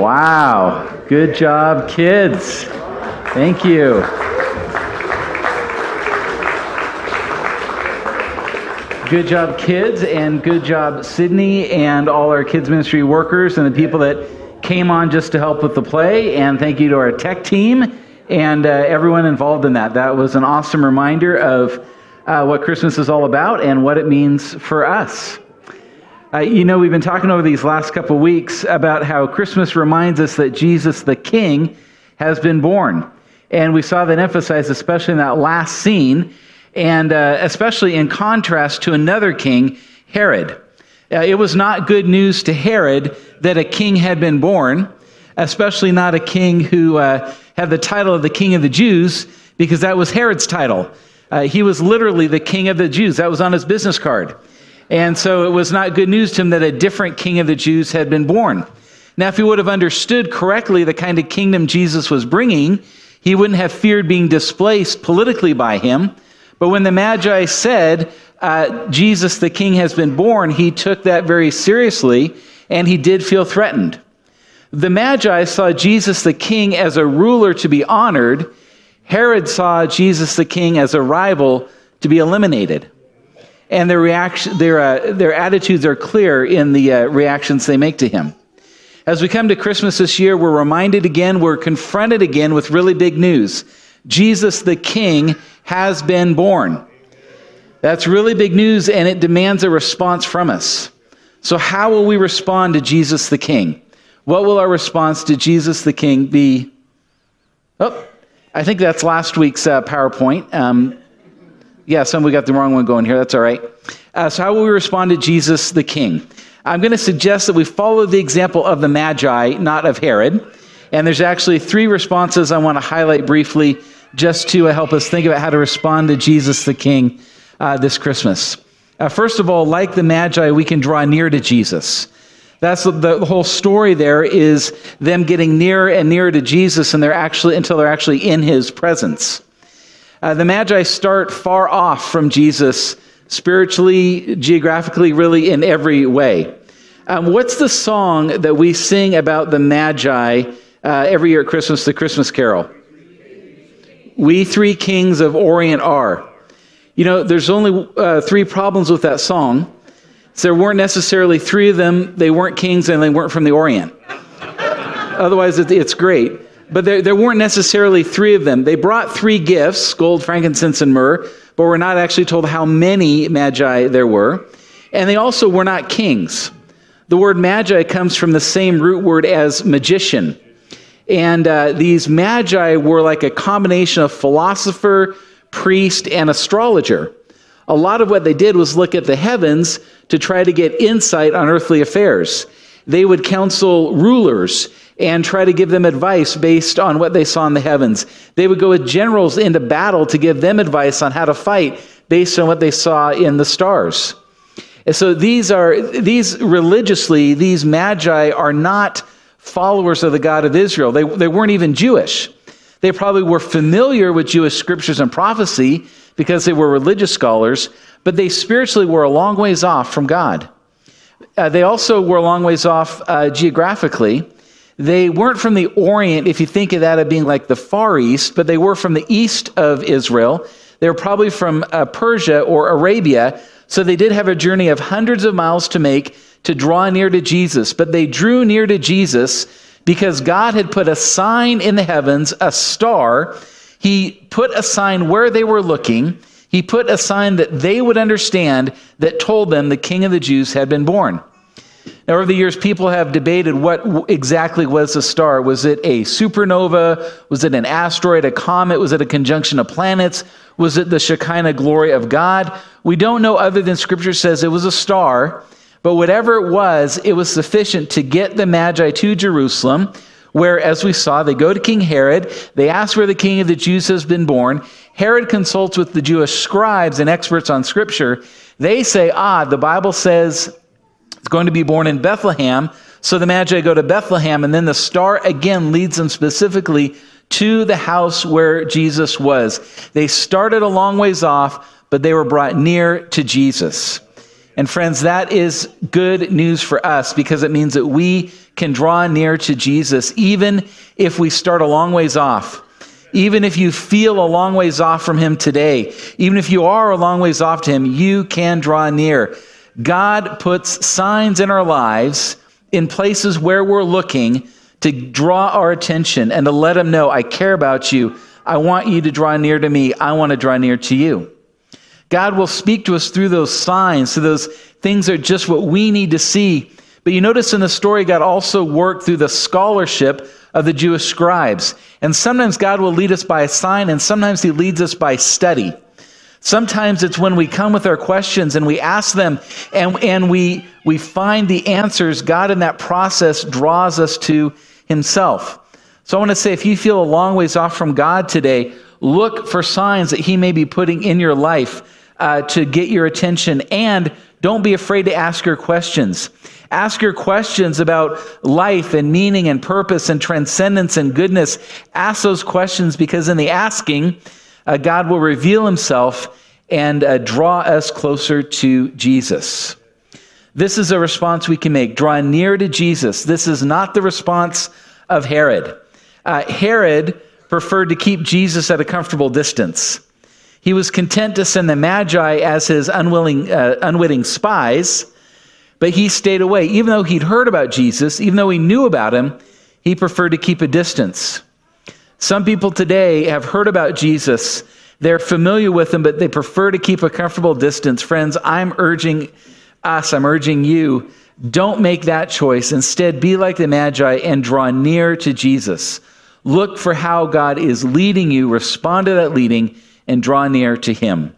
Wow. Good job, kids. Thank you. Good job, kids, and good job, Sydney, and all our kids ministry workers and the people that came on just to help with the play. And thank you to our tech team and everyone involved in that. That was an awesome reminder of what Christmas is all about and what it means for us. You know, we've been talking over these last couple weeks about how Christmas reminds us that Jesus the King has been born. And we saw that emphasized, especially in that last scene, and especially in contrast to another king, Herod. It was not good news to Herod that a king had been born, especially not a king who had the title of the King of the Jews, because that was Herod's title. He was literally the King of the Jews. That was on his business card. And so it was not good news to him that a different King of the Jews had been born. Now, if he would have understood correctly the kind of kingdom Jesus was bringing, he wouldn't have feared being displaced politically by him. But when the Magi said, Jesus the King has been born, he took that very seriously, and he did feel threatened. The Magi saw Jesus the King as a ruler to be honored. Herod saw Jesus the King as a rival to be eliminated. And their attitudes are clear in the reactions they make to him. As we come to Christmas this year, we're reminded again, we're confronted again with really big news. Jesus the King has been born. That's really big news, and it demands a response from us. So how will we respond to Jesus the King? What will our response to Jesus the King be? Oh, I think that's last week's PowerPoint. Yeah, we got the wrong one going here. That's all right. So how will we respond to Jesus the King? I'm going to suggest that we follow the example of the Magi, not of Herod. And there's actually three responses I want to highlight briefly just to help us think about how to respond to Jesus the King this Christmas. First of all, like the Magi, we can draw near to Jesus. That's the whole story there is them getting nearer and nearer to Jesus and until they're actually in his presence. The Magi start far off from Jesus spiritually, geographically, really in every way. What's the song that we sing about the Magi every year at Christmas, the Christmas Carol? We three kings of Orient are. You know, there's only three problems with that song. So there weren't necessarily three of them. They weren't kings and they weren't from the Orient. Otherwise, it's great. But there weren't necessarily three of them. They brought three gifts, gold, frankincense, and myrrh, but we're not actually told how many Magi there were. And they also were not kings. The word Magi comes from the same root word as magician. And these Magi were like a combination of philosopher, priest, and astrologer. A lot of what they did was look at the heavens to try to get insight on earthly affairs. They would counsel rulers and try to give them advice based on what they saw in the heavens. They would go with generals into battle to give them advice on how to fight based on what they saw in the stars. And so these Magi are not followers of the God of Israel. They weren't even Jewish. They probably were familiar with Jewish scriptures and prophecy because they were religious scholars, but they spiritually were a long ways off from God. They also were a long ways off geographically. They weren't from the Orient, if you think of that as being like the Far East, but they were from the east of Israel. They were probably from Persia or Arabia. So they did have a journey of hundreds of miles to make to draw near to Jesus. But they drew near to Jesus because God had put a sign in the heavens, a star. He put a sign where they were looking. He put a sign that they would understand that told them the King of the Jews had been born. Now, over the years, people have debated what exactly was the star. Was it a supernova? Was it an asteroid, a comet? Was it a conjunction of planets? Was it the Shekinah glory of God? We don't know other than Scripture says it was a star, but whatever it was sufficient to get the Magi to Jerusalem, where, as we saw, they go to King Herod. They ask where the King of the Jews has been born. Herod consults with the Jewish scribes and experts on Scripture. They say, the Bible says it's going to be born in Bethlehem. So the Magi go to Bethlehem, and then the star again leads them specifically to the house where Jesus was. They started a long ways off, but they were brought near to Jesus. And friends, that is good news for us because it means that we can draw near to Jesus, even if we start a long ways off. Even if you feel a long ways off from him today, even if you are a long ways off to him, you can draw near. God puts signs in our lives in places where we're looking to draw our attention and to let him know, I care about you. I want you to draw near to me. I want to draw near to you. God will speak to us through those signs, so those things are just what we need to see. But you notice in the story, God also worked through the scholarship of the Jewish scribes. And sometimes God will lead us by a sign, and sometimes he leads us by study. Sometimes it's when we come with our questions and we ask them, and we find the answers. God in that process draws us to himself. So I want to say, if you feel a long ways off from God today, look for signs that he may be putting in your life to get your attention, and don't be afraid to ask your questions. Ask your questions about life and meaning and purpose and transcendence and goodness. Ask those questions, because in the asking, God will reveal himself and draw us closer to Jesus. This is a response we can make. Draw near to Jesus. This is not the response of Herod. Herod preferred to keep Jesus at a comfortable distance. He was content to send the Magi as his unwitting spies, but he stayed away. Even though he'd heard about Jesus, even though he knew about him, he preferred to keep a distance. Some people today have heard about Jesus. They're familiar with him, but they prefer to keep a comfortable distance. Friends, I'm urging you, don't make that choice. Instead, be like the Magi and draw near to Jesus. Look for how God is leading you, respond to that leading, and draw near to him.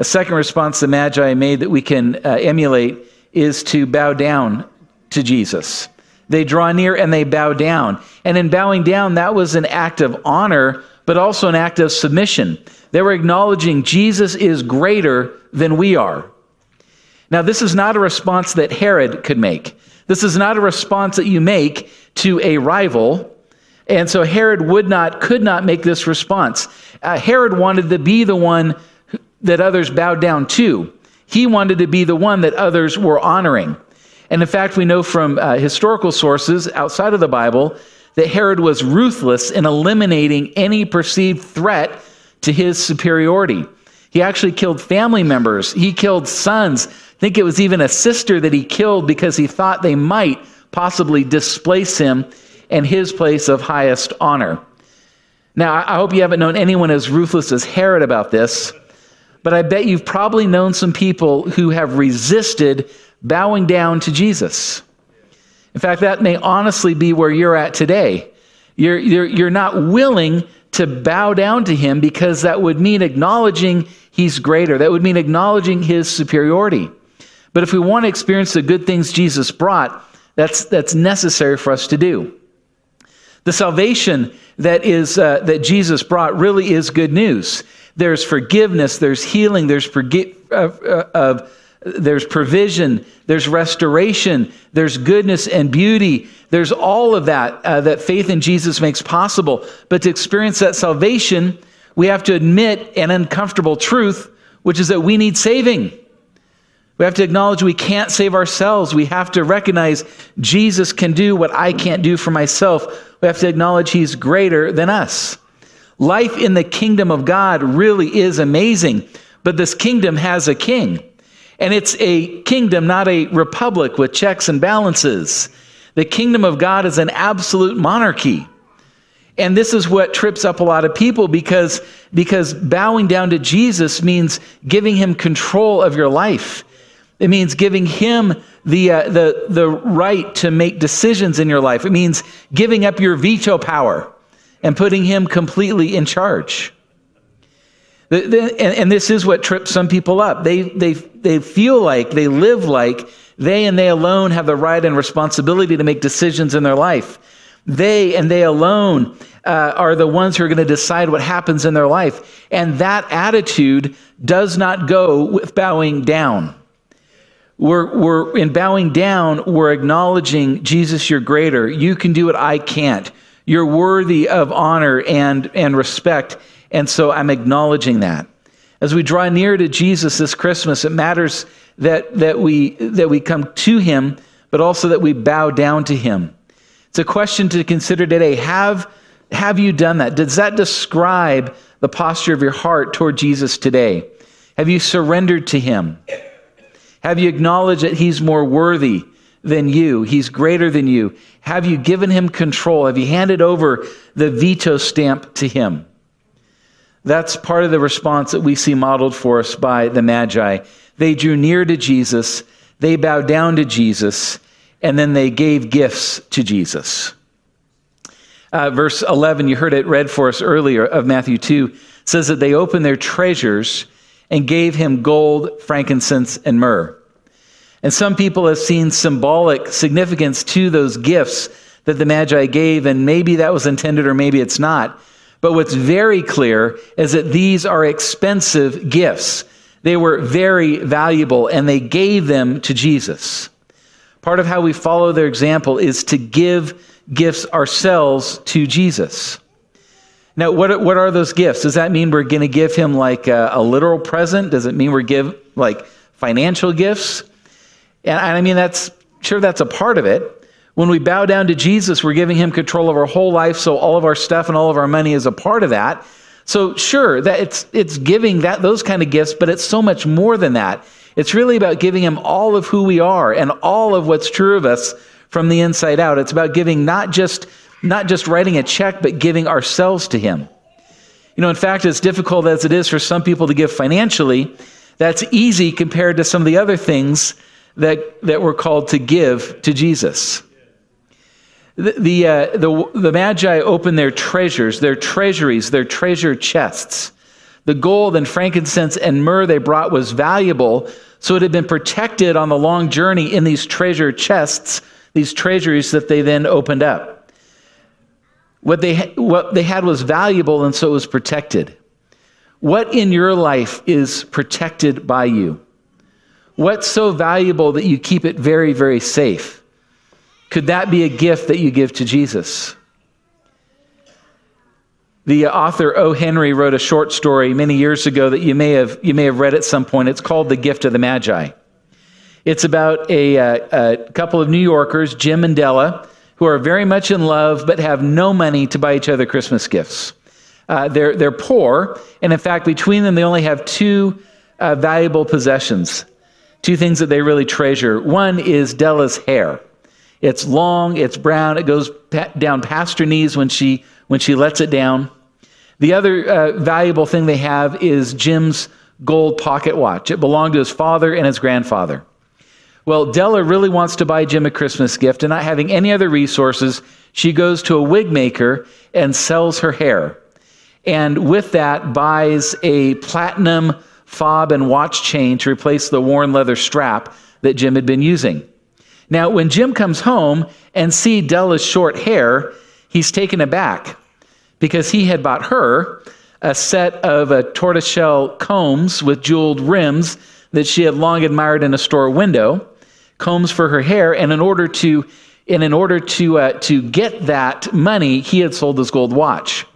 A second response the Magi made that we can emulate is to bow down to Jesus. They draw near and they bow down. And in bowing down, that was an act of honor, but also an act of submission. They were acknowledging Jesus is greater than we are. Now, this is not a response that Herod could make. This is not a response that you make to a rival. And so Herod could not make this response. Herod wanted to be the one that others bowed down to. He wanted to be the one that others were honoring. And in fact, we know from historical sources outside of the Bible that Herod was ruthless in eliminating any perceived threat to his superiority. He actually killed family members. He killed sons. I think it was even a sister that he killed because he thought they might possibly displace him and his place of highest honor. Now, I hope you haven't known anyone as ruthless as Herod about this, but I bet you've probably known some people who have resisted bowing down to Jesus. In fact, that may honestly be where you're at today. You're not willing to bow down to him because that would mean acknowledging he's greater. That would mean acknowledging his superiority. But if we want to experience the good things Jesus brought, that's necessary for us to do. The salvation that Jesus brought really is good news. There's forgiveness, there's healing, there's provision, there's restoration, there's goodness and beauty. There's all of that faith in Jesus makes possible. But to experience that salvation, we have to admit an uncomfortable truth, which is that we need saving. We have to acknowledge we can't save ourselves. We have to recognize Jesus can do what I can't do for myself. We have to acknowledge he's greater than us. Life in the kingdom of God really is amazing, but this kingdom has a king. And it's a kingdom, not a republic with checks and balances. The kingdom of God is an absolute monarchy. And this is what trips up a lot of people because bowing down to Jesus means giving him control of your life. It means giving him the right to make decisions in your life. It means giving up your veto power and putting him completely in charge. And this is what trips some people up. They feel like, they live like, they and they alone have the right and responsibility to make decisions in their life. They and they alone are the ones who are going to decide what happens in their life. And that attitude does not go with bowing down. We're in bowing down, we're acknowledging, Jesus, you're greater. You can do what I can't. You're worthy of honor and respect. And so I'm acknowledging that. As we draw near to Jesus this Christmas, it matters that we come to him, but also that we bow down to him. It's a question to consider today. Have you done that? Does that describe the posture of your heart toward Jesus today? Have you surrendered to him? Have you acknowledged that he's more worthy than you? He's greater than you. Have you given him control? Have you handed over the veto stamp to him? That's part of the response that we see modeled for us by the Magi. They drew near to Jesus, they bowed down to Jesus, and then they gave gifts to Jesus. Verse 11, you heard it read for us earlier of Matthew 2, says that they opened their treasures and gave him gold, frankincense, and myrrh. And some people have seen symbolic significance to those gifts that the Magi gave, and maybe that was intended or maybe it's not. But what's very clear is that these are expensive gifts. They were very valuable, and they gave them to Jesus. Part of how we follow their example is to give gifts ourselves to Jesus. Now, what are those gifts? Does that mean we're going to give him like a literal present? Does it mean we're give like financial gifts? And I mean, that's a part of it. When we bow down to Jesus, we're giving him control of our whole life, so all of our stuff and all of our money is a part of that. So sure, that it's giving that those kind of gifts, but it's so much more than that. It's really about giving him all of who we are and all of what's true of us from the inside out. It's about giving not just writing a check, but giving ourselves to him. You know, in fact, as difficult as it is for some people to give financially, that's easy compared to some of the other things that we're called to give to Jesus. The Magi opened their treasures, their treasuries, their treasure chests. The gold and frankincense and myrrh they brought was valuable, so it had been protected on the long journey in these treasure chests, these treasuries that they then opened up. What they had was valuable, and so it was protected. What in your life is protected by you? What's so valuable that you keep it very, very safe? Could that be a gift that you give to Jesus? The author O. Henry wrote a short story many years ago that you may have read at some point. It's called The Gift of the Magi. It's about a couple of New Yorkers, Jim and Della, who are very much in love but have no money to buy each other Christmas gifts. They're poor, and in fact, between them, they only have two valuable possessions, two things that they really treasure. One is Della's hair. It's long, it's brown, it goes down past her knees when she lets it down. The other valuable thing they have is Jim's gold pocket watch. It belonged to his father and his grandfather. Well, Della really wants to buy Jim a Christmas gift, and not having any other resources, she goes to a wig maker and sells her hair. And with that, buys a platinum fob and watch chain to replace the worn leather strap that Jim had been using. Now, when Jim comes home and sees Della's short hair, he's taken aback because he had bought her a set of tortoiseshell combs with jeweled rims that she had long admired in a store window, combs for her hair, and in order to get that money, he had sold this gold watch.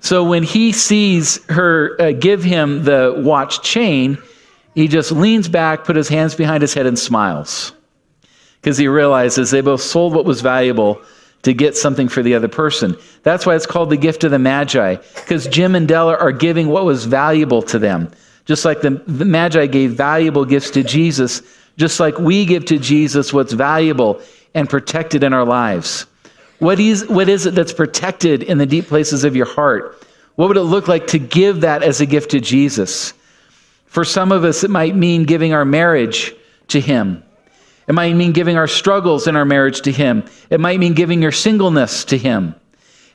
So when he sees her give him the watch chain, he just leans back, put his hands behind his head, and smiles, because he realizes they both sold what was valuable to get something for the other person. That's why it's called the gift of the Magi, because Jim and Della are giving what was valuable to them. Just like the Magi gave valuable gifts to Jesus, just like we give to Jesus what's valuable and protected in our lives. What is it that's protected in the deep places of your heart? What would it look like to give that as a gift to Jesus? For some of us, it might mean giving our marriage to him. It might mean giving our struggles in our marriage to him. It might mean giving your singleness to him.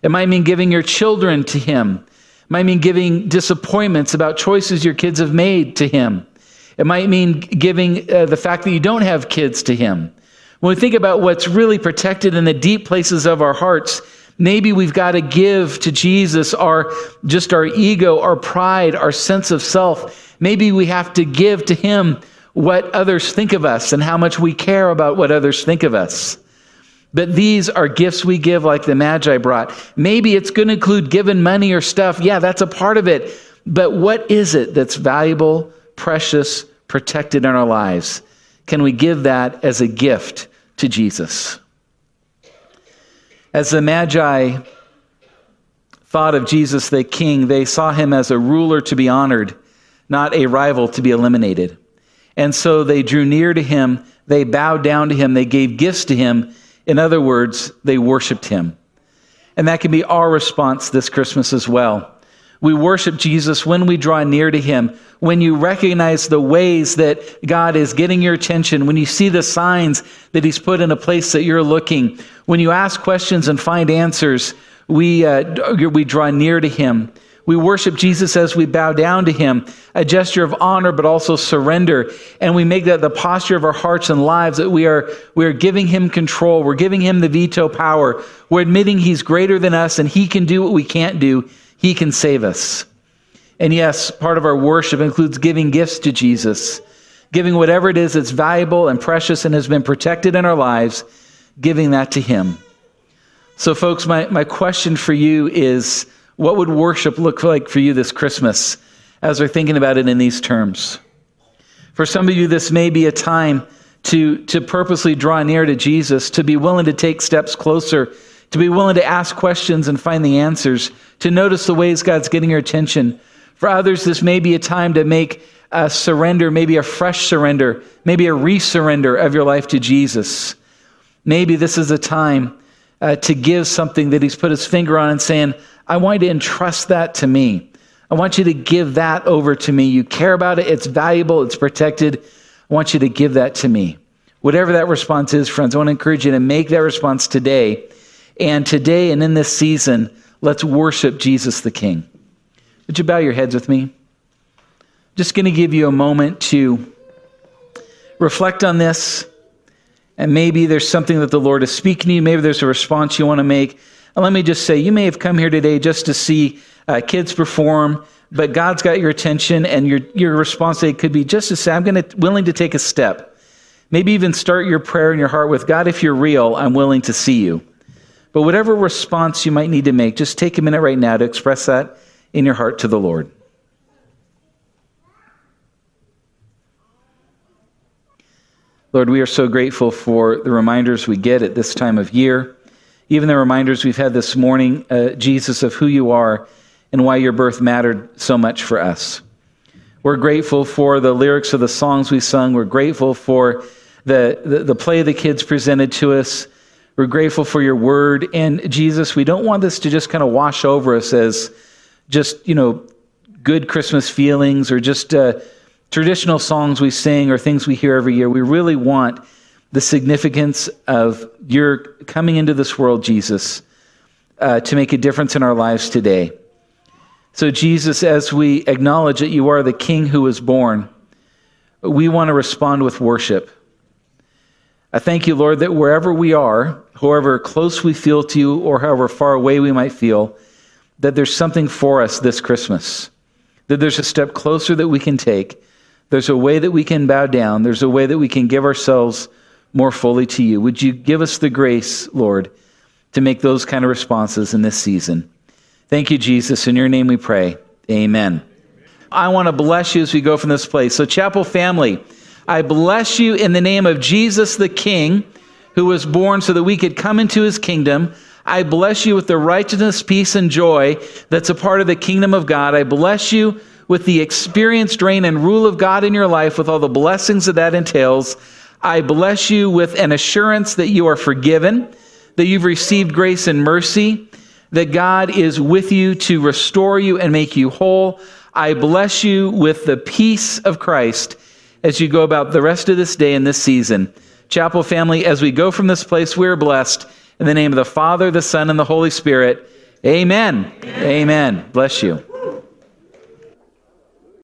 It might mean giving your children to him. It might mean giving disappointments about choices your kids have made to him. It might mean giving the fact that you don't have kids to him. When we think about what's really protected in the deep places of our hearts, maybe we've got to give to Jesus our ego, our pride, our sense of self. Maybe we have to give to him what others think of us and how much we care about what others think of us. But these are gifts we give like the Magi brought. Maybe it's going to include giving money or stuff. Yeah, that's a part of it. But what is it that's valuable, precious, protected in our lives? Can we give that as a gift to Jesus. As the Magi thought of Jesus the King, they saw him as a ruler to be honored, not a rival to be eliminated. And so they drew near to him, they bowed down to him, they gave gifts to him. In other words, they worshiped him. And that can be our response this Christmas as well. We worship Jesus when we draw near to him, when you recognize the ways that God is getting your attention, when you see the signs that he's put in a place that you're looking, when you ask questions and find answers, we draw near to him. We worship Jesus as we bow down to him, a gesture of honor, but also surrender. And we make that the posture of our hearts and lives, that we are giving him control. We're giving him the veto power. We're admitting he's greater than us and he can do what we can't do. He can save us. And yes, part of our worship includes giving gifts to Jesus, giving whatever it is that's valuable and precious and has been protected in our lives, giving that to him. So folks, my question for you is, what would worship look like for you this Christmas as we're thinking about it in these terms? For some of you, this may be a time to purposely draw near to Jesus, to be willing to take steps closer, to be willing to ask questions and find the answers, to notice the ways God's getting your attention. For others, this may be a time to make a surrender, maybe a fresh surrender, maybe a re-surrender of your life to Jesus. Maybe this is a time to give something that he's put his finger on and saying, I want you to entrust that to me. I want you to give that over to me. You care about it. It's valuable. It's protected. I want you to give that to me. Whatever that response is, friends, I want to encourage you to make that response today. And today and in this season, let's worship Jesus the King. Would you bow your heads with me? Just going to give you a moment to reflect on this. And maybe there's something that the Lord is speaking to you. Maybe there's a response you want to make. And let me just say, you may have come here today just to see kids perform, but God's got your attention, and your response today could be just to say, I'm willing to take a step. Maybe even start your prayer in your heart with, God, if you're real, I'm willing to see you. But whatever response you might need to make, just take a minute right now to express that in your heart to the Lord. Lord, we are so grateful for the reminders we get at this time of year, even the reminders we've had this morning, Jesus, of who you are and why your birth mattered so much for us. We're grateful for the lyrics of the songs we sung. We're grateful for the play the kids presented to us. We're grateful for your word. And Jesus, we don't want this to just kind of wash over us as just, good Christmas feelings or just traditional songs we sing or things we hear every year. We really want the significance of your coming into this world, Jesus, to make a difference in our lives today. So Jesus, as we acknowledge that you are the King who was born, we want to respond with worship. I thank you, Lord, that wherever we are, however close we feel to you or however far away we might feel, that there's something for us this Christmas, that there's a step closer that we can take. There's a way that we can bow down. There's a way that we can give ourselves more fully to you. Would you give us the grace, Lord, to make those kind of responses in this season? Thank you, Jesus. In your name we pray. Amen. I want to bless you as we go from this place. So, Chapel family, I bless you in the name of Jesus the King, who was born so that we could come into his kingdom. I bless you with the righteousness, peace, and joy that's a part of the kingdom of God. I bless you with the experienced reign and rule of God in your life, with all the blessings that that entails. I bless you with an assurance that you are forgiven, that you've received grace and mercy, that God is with you to restore you and make you whole. I bless you with the peace of Christ as you go about the rest of this day and this season. Chapel family, as we go from this place, we're blessed. In the name of the Father, the Son, and the Holy Spirit. Amen. Amen. Amen. Bless you.